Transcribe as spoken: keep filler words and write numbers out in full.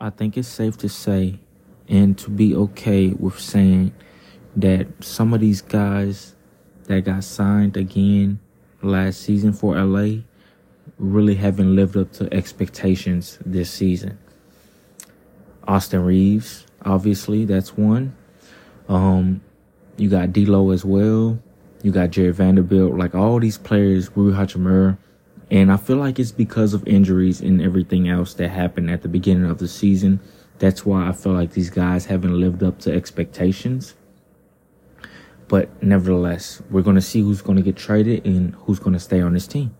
I think it's safe to say and to be okay with saying that some of these guys that got signed again last season for L A really haven't lived up to expectations this season. Austin Reeves, obviously, that's one. Um, you got D'Lo as well. You got Jared Vanderbilt, like all these players, Rui Hachimura. And I feel like it's because of injuries and everything else that happened at the beginning of the season. That's why I feel like these guys haven't lived up to expectations. But nevertheless, we're going to see who's going to get traded and who's going to stay on this team.